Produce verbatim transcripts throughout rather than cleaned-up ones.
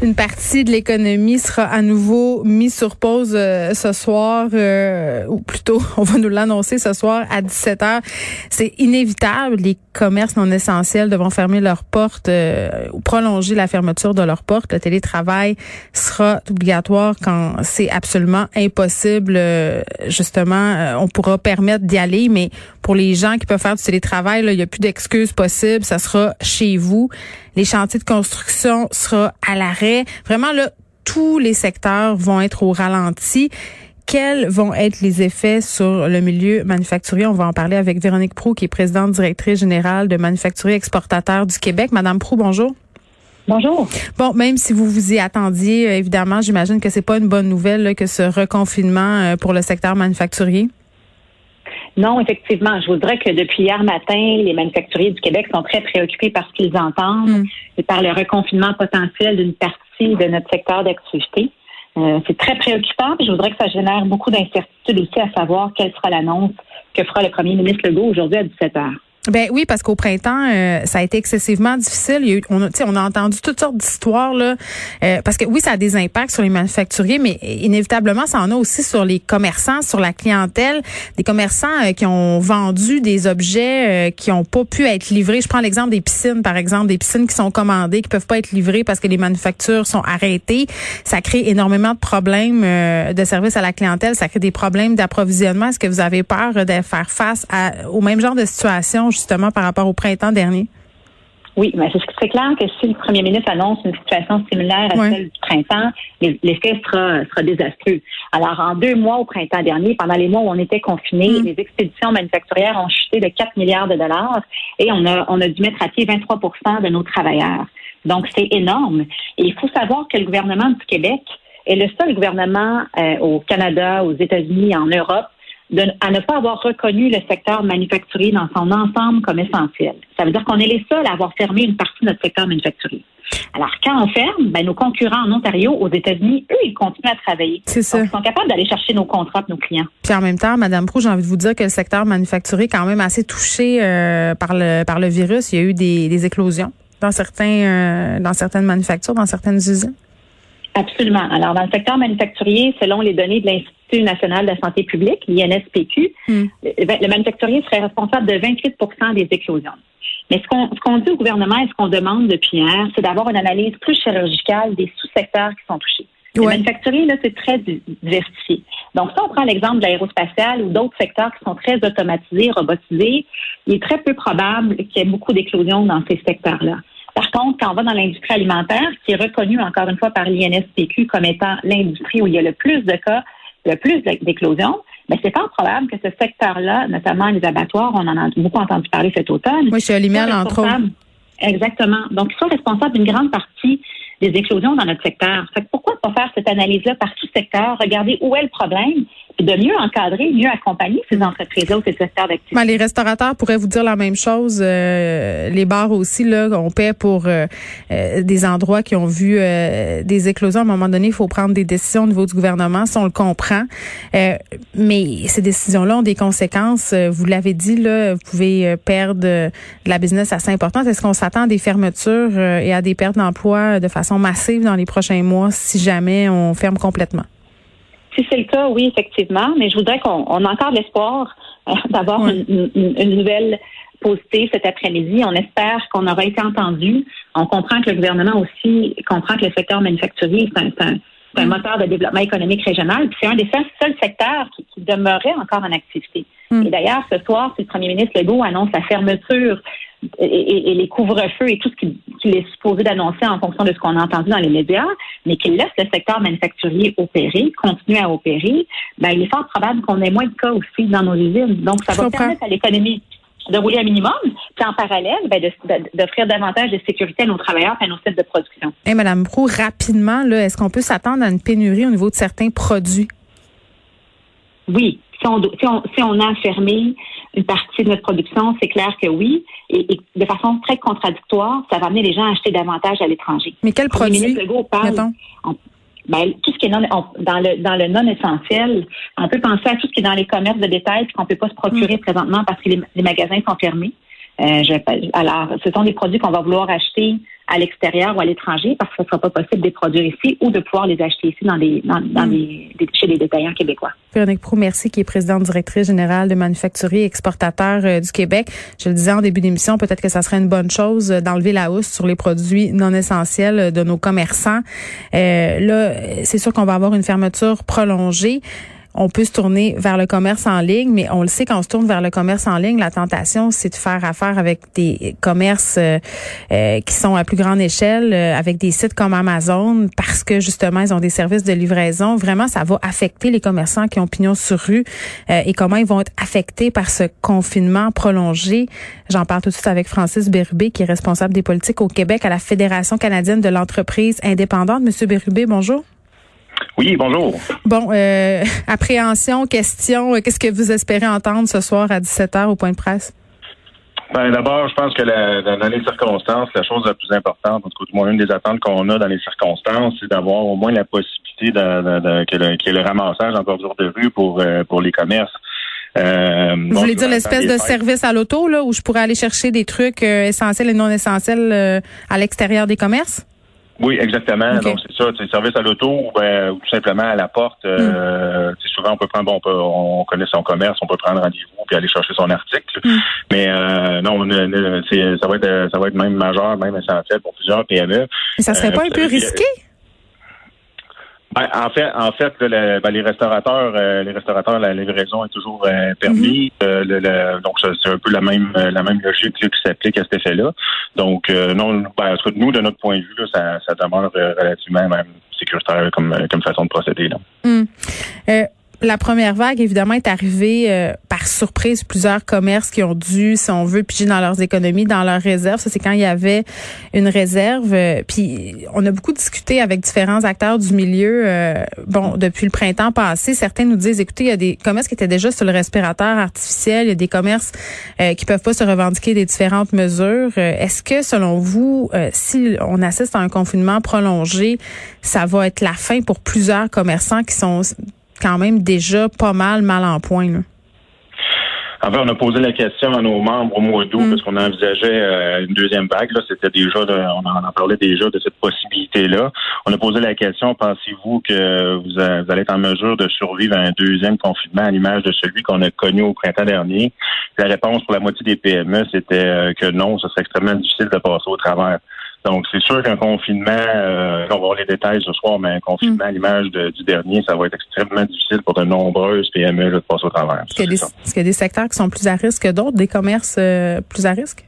Une partie de l'économie sera à nouveau mise sur pause euh, ce soir, euh, ou plutôt, on va nous l'annoncer ce soir à dix-sept heures. C'est inévitable. Les commerces non essentiels devront fermer leurs portes euh, ou prolonger la fermeture de leurs portes. Le télétravail sera obligatoire quand c'est absolument impossible. Euh, justement, euh, on pourra permettre d'y aller, mais pour les gens qui peuvent faire du télétravail, il n'y a plus d'excuses possibles. Ça sera chez vous. Les chantiers de construction seront à l'arrêt. Vraiment, là, tous les secteurs vont être au ralenti. Quels vont être les effets sur le milieu manufacturier? On va en parler avec Véronique Proulx, qui est présidente directrice générale de Manufacturiers exportateurs du Québec. Madame Proulx, bonjour. Bonjour. Bon, même si vous vous y attendiez, évidemment, j'imagine que c'est pas une bonne nouvelle là, que ce reconfinement pour le secteur manufacturier. Non, effectivement. Je vous dirais que depuis hier matin, les manufacturiers du Québec sont très préoccupés par ce qu'ils entendent mmh. et par le reconfinement potentiel d'une partie de notre secteur d'activité. Euh, c'est très préoccupant. Je voudrais que ça génère beaucoup d'incertitudes aussi à savoir quelle sera l'annonce que fera le premier ministre Legault aujourd'hui à dix-sept heures. Ben oui, parce qu'au printemps, euh, ça a été excessivement difficile. Il y a eu, on a, on a entendu toutes sortes d'histoires là, euh, parce que oui, ça a des impacts sur les manufacturiers, mais inévitablement, ça en a aussi sur les commerçants, sur la clientèle, des commerçants euh, qui ont vendu des objets euh, qui n'ont pas pu être livrés. Je prends l'exemple des piscines, par exemple, des piscines qui sont commandées, qui peuvent pas être livrées parce que les manufactures sont arrêtées. Ça crée énormément de problèmes euh, de service à la clientèle. Ça crée des problèmes d'approvisionnement. Est-ce que vous avez peur euh, de faire face à, au même genre de situation? Justement par rapport au printemps dernier? Oui, mais c'est très clair que si le premier ministre annonce une situation similaire à oui. celle du printemps, l'effet sera, sera désastreux. Alors, en deux mois au printemps dernier, pendant les mois où on était confinés, mmh. les expéditions manufacturières ont chuté de quatre milliards de dollars et on a, on a dû mettre à pied vingt-trois pour cent de nos travailleurs. Donc, c'est énorme. Et il faut savoir que le gouvernement du Québec est le seul gouvernement euh, au Canada, aux États-Unis, en Europe, De, à ne pas avoir reconnu le secteur manufacturier dans son ensemble comme essentiel. Ça veut dire qu'on est les seuls à avoir fermé une partie de notre secteur manufacturier. Alors, quand on ferme, ben, nos concurrents en Ontario, aux États-Unis, eux, ils continuent à travailler. C'est ça. Donc, ils sont capables d'aller chercher nos contrats de nos clients. Puis en même temps, Madame Proulx, j'ai envie de vous dire que le secteur manufacturier est quand même assez touché euh, par le par le virus. Il y a eu des, des éclosions dans certains euh, dans certaines manufactures, dans certaines usines. Absolument. Alors, dans le secteur manufacturier, selon les données de l'Institut national de la santé publique, l'I N S P Q, mm. le manufacturier serait responsable de vingt-huit pour cent des éclosions. Mais ce qu'on, ce qu'on dit au gouvernement et ce qu'on demande depuis hier, c'est d'avoir une analyse plus chirurgicale des sous-secteurs qui sont touchés. Les ouais. manufacturiers, là, c'est très diversifié. Donc, si on prend l'exemple de l'aérospatiale ou d'autres secteurs qui sont très automatisés, robotisés, il est très peu probable qu'il y ait beaucoup d'éclosions dans ces secteurs-là. Par contre, quand on va dans l'industrie alimentaire, qui est reconnue encore une fois par l'I N S P Q comme étant l'industrie où il y a le plus de cas, le plus d'éclosions, bien, c'est fort probable que ce secteur-là, notamment les abattoirs, on en a beaucoup entendu parler cet automne. Oui, chez Lumière, entre autres. Exactement. Donc, ils sont responsables d'une grande partie des éclosions dans notre secteur. Fait que pourquoi pas faire cette analyse-là par sous-secteur, regarder où est le problème, puis de mieux encadrer, mieux accompagner ces entreprises-là ou ces secteurs d'activité. Ben, les restaurateurs pourraient vous dire la même chose. Euh, les bars aussi, là, on paie pour euh, euh, des endroits qui ont vu euh, des éclosions. À un moment donné, il faut prendre des décisions au niveau du gouvernement, si on le comprend. Euh, mais ces décisions-là ont des conséquences. Vous l'avez dit, là, vous pouvez perdre de la business assez importante. Est-ce qu'on s'attend à des fermetures et à des pertes d'emplois de façon massive dans les prochains mois si jamais on ferme complètement? Si c'est le cas, oui, effectivement, mais je voudrais qu'on on a encore de l'espoir euh, d'avoir oui. une, une, une nouvelle positive cet après-midi. On espère qu'on aura été entendu. On comprend que le gouvernement aussi comprend que le secteur manufacturier, c'est un, c'est un, c'est un mm. moteur de développement économique régional, puis c'est un des seuls, seuls secteurs qui, qui demeurait encore en activité. Mm. Et d'ailleurs, ce soir, si le premier ministre Legault annonce la fermeture Et, et, et les couvre-feux et tout ce qu'il, qu'il est supposé d'annoncer en fonction de ce qu'on a entendu dans les médias, mais qu'il laisse le secteur manufacturier opérer, continuer à opérer, ben il est fort probable qu'on ait moins de cas aussi dans nos usines. Donc, ça Je va comprends. permettre à l'économie de rouler un minimum, puis en parallèle, ben, de, de, d'offrir davantage de sécurité à nos travailleurs et à nos sites de production. Et hey, Madame Proulx, rapidement, là, est-ce qu'on peut s'attendre à une pénurie au niveau de certains produits? Oui. Si on, si on, si on a fermé une partie de notre production, c'est clair que oui. Et, et de façon très contradictoire, ça va amener les gens à acheter davantage à l'étranger. Mais quel produit? Le ministre Legault parle, on, ben, tout ce qui est non, on, dans le dans le non essentiel, on peut penser à tout ce qui est dans les commerces de détail puis qu'on peut pas se procurer mmh. présentement parce que les, les magasins sont fermés. Euh, je, alors, ce sont des produits qu'on va vouloir acheter à l'extérieur ou à l'étranger parce que ce ne sera pas possible de les produire ici ou de pouvoir les acheter ici dans les, dans, dans mmh. les, des, chez les détaillants québécois. Véronique Proulx, merci, qui est présidente directrice générale de Manufacturiers exportateurs euh, du Québec. Je le disais en début d'émission, peut-être que ça serait une bonne chose euh, d'enlever la hausse sur les produits non essentiels euh, de nos commerçants. Euh, là, c'est sûr qu'on va avoir une fermeture prolongée. On peut se tourner vers le commerce en ligne, mais on le sait, quand on se tourne vers le commerce en ligne, la tentation, c'est de faire affaire avec des commerces euh, euh, qui sont à plus grande échelle, euh, avec des sites comme Amazon, parce que justement, ils ont des services de livraison. Vraiment, ça va affecter les commerçants qui ont pignon sur rue euh, et comment ils vont être affectés par ce confinement prolongé. J'en parle tout de suite avec Francis Bérubé, qui est responsable des politiques au Québec à la Fédération canadienne de l'entreprise indépendante. Monsieur Bérubé, bonjour. Oui, bonjour. Bon, euh, appréhension, question, qu'est-ce que vous espérez entendre ce soir à dix-sept heures au point de presse? Ben, d'abord, je pense que la, la, dans les circonstances, la chose la plus importante, en tout cas, du moins, une des attentes qu'on a dans les circonstances, c'est d'avoir au moins la possibilité de, de, de, que le, qu'il y ait le ramassage en bordure de rue pour, euh, pour les commerces. Euh, vous bon, voulez dire l'espèce de fêtes. Service à l'auto, là, où je pourrais aller chercher des trucs euh, essentiels et non essentiels euh, à l'extérieur des commerces? Oui, exactement. Okay. Donc c'est ça, c'est service à l'auto ben, ou tout simplement à la porte. Euh, mm. Souvent on peut prendre, bon, on, peut, on connaît son commerce, on peut prendre rendez-vous puis aller chercher son article. Mm. Mais euh, non, c'est, ça va être, ça va être même majeur, même essentiel pour plusieurs P M E. Mais ça serait euh, pas un peu risqué? Ben, en fait, en fait, là, le, ben, les restaurateurs, euh, les restaurateurs, la livraison est toujours euh, permise. Mm-hmm. euh, le, le, donc, c'est un peu la même, la même logique là, qui s'applique à cet effet-là. Donc, euh, non, ben, en tout cas, nous, de notre point de vue, là, ça, ça demeure euh, relativement même sécuritaire comme, comme façon de procéder. Là. Mm. Euh, la première vague, évidemment, est arrivée euh, par surprise. Plusieurs commerces qui ont dû, si on veut, piger dans leurs économies, dans leurs réserves. Ça, c'est quand il y avait une réserve. Euh, puis, on a beaucoup discuté avec différents acteurs du milieu. Euh, bon, depuis le printemps passé, certains nous disent, écoutez, il y a des commerces qui étaient déjà sur le respirateur artificiel. Il y a des commerces euh, qui peuvent pas se revendiquer des différentes mesures. Euh, est-ce que, selon vous, euh, si on assiste à un confinement prolongé, ça va être la fin pour plusieurs commerçants qui sont quand même déjà pas mal mal en point, là? En fait, on a posé la question à nos membres au mois d'août, mmh. parce qu'on envisageait euh, une deuxième vague. Là, c'était déjà, de, on en parlait déjà de cette possibilité-là. On a posé la question, pensez-vous que vous, a, vous allez être en mesure de survivre à un deuxième confinement à l'image de celui qu'on a connu au printemps dernier? La réponse pour la moitié des P M E, c'était que non, ce serait extrêmement difficile de passer au travers. Donc, c'est sûr qu'un confinement, euh, on va voir les détails ce soir, mais un confinement à l'image de, du dernier, ça va être extrêmement difficile pour de nombreuses P M E là, de passer au travers. Est-ce qu'il, des, est-ce qu'il y a des secteurs qui sont plus à risque que d'autres, des commerces euh, plus à risque?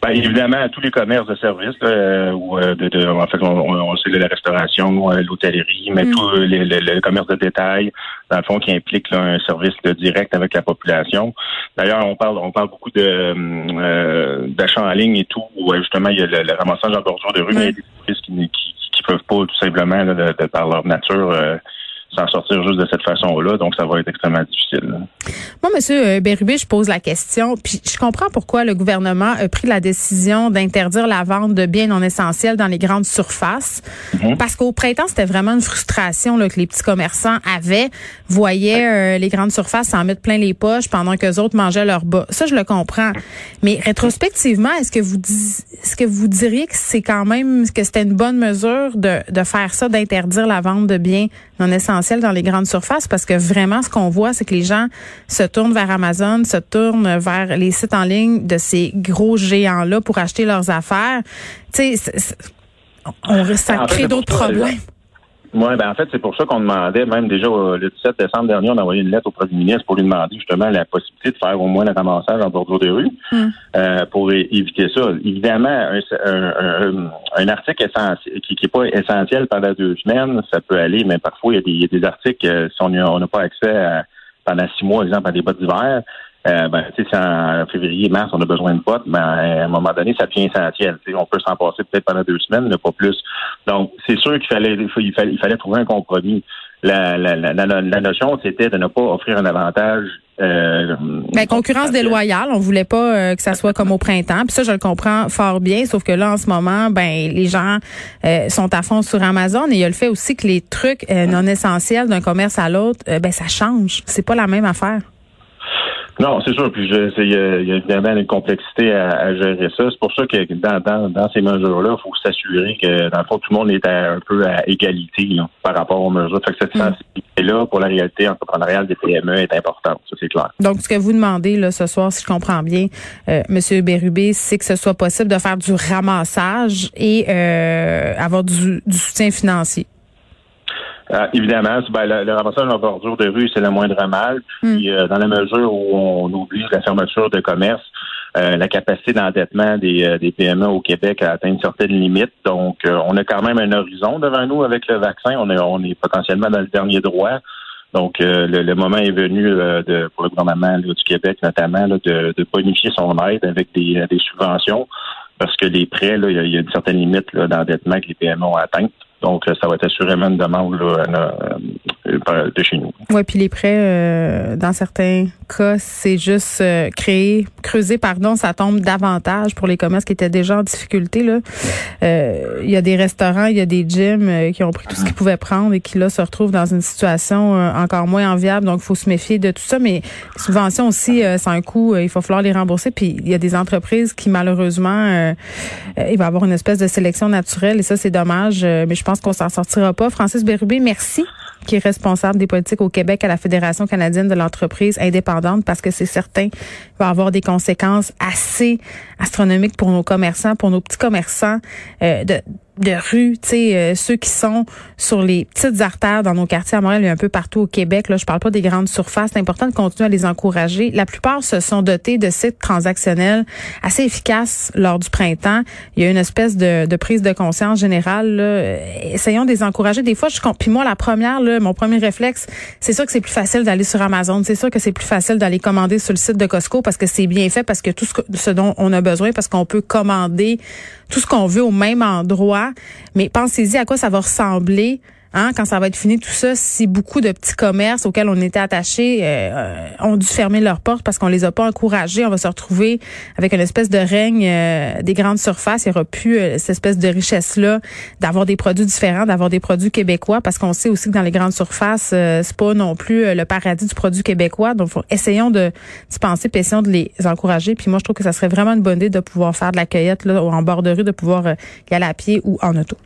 Ben, évidemment, tous les commerces de services, là, où, de, de, en fait, on, on sait la restauration, l'hôtellerie, mais mm. tout le, le, le commerce de détail, dans le fond, qui implique là, un service là, direct avec la population. D'ailleurs, on parle, on parle beaucoup de euh, d'achats en ligne et tout, où justement, il y a le, le ramassage en bordure de rue, mm. mais il y a des services qui ne qui, qui peuvent pas, tout simplement, là, de, de, par leur nature, euh, s'en sortir juste de cette façon-là, donc ça va être extrêmement difficile. Moi, M. Bérubé, je pose la question, puis je comprends pourquoi le gouvernement a pris la décision d'interdire la vente de biens non essentiels dans les grandes surfaces, mmh. parce qu'au printemps, c'était vraiment une frustration là, que les petits commerçants avaient, voyaient euh, les grandes surfaces s'en mettre plein les poches pendant qu'eux autres mangeaient leur bas. Ça, je le comprends. Mais rétrospectivement, est-ce que vous dis- est-ce que vous diriez que c'est quand même, que c'était une bonne mesure de, de faire ça, d'interdire la vente de biens non essentiels dans les grandes surfaces, parce que vraiment, ce qu'on voit, c'est que les gens se tournent vers Amazon, se tournent vers les sites en ligne de ces gros géants-là pour acheter leurs affaires. Tu sais, c'est, c'est, on ça crée en fait, d'autres ça, problèmes. Oui, ben en fait, c'est pour ça qu'on demandait, même déjà le dix-sept décembre dernier, on a envoyé une lettre au premier ministre pour lui demander justement la possibilité de faire au moins le ramassage en bordure de rue mm. euh, pour é- éviter ça. Évidemment, un, un, un article essentiel, qui n'est pas essentiel pendant deux semaines, ça peut aller, mais parfois, il y a des, il y a des articles, euh, si on n'a pas accès à, pendant six mois, par exemple, à des bottes d'hiver, Euh, ben, tu sais, si en février, mars, on a besoin de bottes, ben, à un moment donné, ça devient essentiel. Tu sais, on peut s'en passer peut-être pendant deux semaines, mais pas plus. Donc, c'est sûr qu'il fallait, il fallait, il fallait trouver un compromis. La, la, la, la, la notion, c'était de ne pas offrir un avantage. Euh, ben, concurrence déloyale. On voulait pas euh, que ça soit comme au printemps. Puis ça, je le comprends fort bien. Sauf que là, en ce moment, ben, les gens euh, sont à fond sur Amazon. Et il y a le fait aussi que les trucs euh, non essentiels d'un commerce à l'autre, euh, ben, ça change. C'est pas la même affaire. Non, c'est sûr. Puis je, c'est, il, y a, il y a évidemment une complexité à, à gérer ça. C'est pour ça que dans, dans, dans ces mesures-là, il faut s'assurer que dans le fond, tout le monde est à, un peu à égalité là, par rapport aux mesures. Fait que cette sensibilité-là pour la réalité entrepreneuriale des P M E est importante. Ça, c'est clair. Donc, ce que vous demandez là ce soir, si je comprends bien, euh, M. Bérubé, c'est que ce soit possible de faire du ramassage et euh, avoir du, du soutien financier. Euh, évidemment, ben, le, le ramassage en bordure de rue, c'est le moindre mal. Puis, mm. euh, dans la mesure où on oblige la fermeture de commerce, euh, la capacité d'endettement des, euh, des P M E au Québec a atteint une certaine limite. Donc, euh, on a quand même un horizon devant nous avec le vaccin. On est, on est potentiellement dans le dernier droit. Donc, euh, le, le moment est venu euh, de, pour le gouvernement là, du Québec, notamment, là, de, de bonifier son aide avec des, des subventions parce que les prêts, là, il y a une certaine limite là, d'endettement que les P M E ont atteinte. Donc, ça va être assurément une demande là, de chez nous. Oui, puis les prêts, euh, dans certains cas, c'est juste euh, créé, creusé, pardon, ça tombe davantage pour les commerces qui étaient déjà en difficulté. Là, euh, y a des restaurants, il y a des gyms euh, qui ont pris tout ce qu'ils pouvaient prendre et qui, là, se retrouvent dans une situation euh, encore moins enviable. Donc, il faut se méfier de tout ça. Mais les subventions aussi, euh, c'est un coût, euh, il va falloir les rembourser. Puis, il y a des entreprises qui, malheureusement, euh, euh, il va y avoir une espèce de sélection naturelle et ça, c'est dommage. Euh, mais je pense Je pense qu'on s'en sortira pas. Francis Bérubé, merci, qui est responsable des politiques au Québec à la Fédération canadienne de l'entreprise indépendante, parce que c'est certain qu'il va avoir des conséquences assez astronomiques pour nos commerçants, pour nos petits commerçants euh, de, de rue, tu sais, euh, ceux qui sont sur les petites artères dans nos quartiers à Montréal et un peu partout au Québec. Là, je parle pas des grandes surfaces. C'est important de continuer à les encourager. La plupart se sont dotés de sites transactionnels assez efficaces lors du printemps. Il y a une espèce de, de prise de conscience générale. Là. Essayons de les encourager. Des fois, je puis moi, la première, là, mon premier réflexe, c'est sûr que c'est plus facile d'aller sur Amazon. C'est sûr que c'est plus facile d'aller commander sur le site de Costco parce que c'est bien fait, parce que tout ce, ce dont on a besoin, parce qu'on peut commander tout ce qu'on veut au même endroit. Mais pensez-y à quoi ça va ressembler hein, quand ça va être fini tout ça, si beaucoup de petits commerces auxquels on était attachés euh, ont dû fermer leurs portes parce qu'on les a pas encouragés. On va se retrouver avec une espèce de règne euh, des grandes surfaces. Il n'y aura plus euh, cette espèce de richesse-là d'avoir des produits différents, d'avoir des produits québécois, parce qu'on sait aussi que dans les grandes surfaces, euh, c'est pas non plus euh, le paradis du produit québécois. Donc, faut, essayons de d'y penser, puis essayons de les encourager. Puis moi, je trouve que ça serait vraiment une bonne idée de pouvoir faire de la cueillette là, en bord de rue, de pouvoir euh, y aller à pied ou en auto.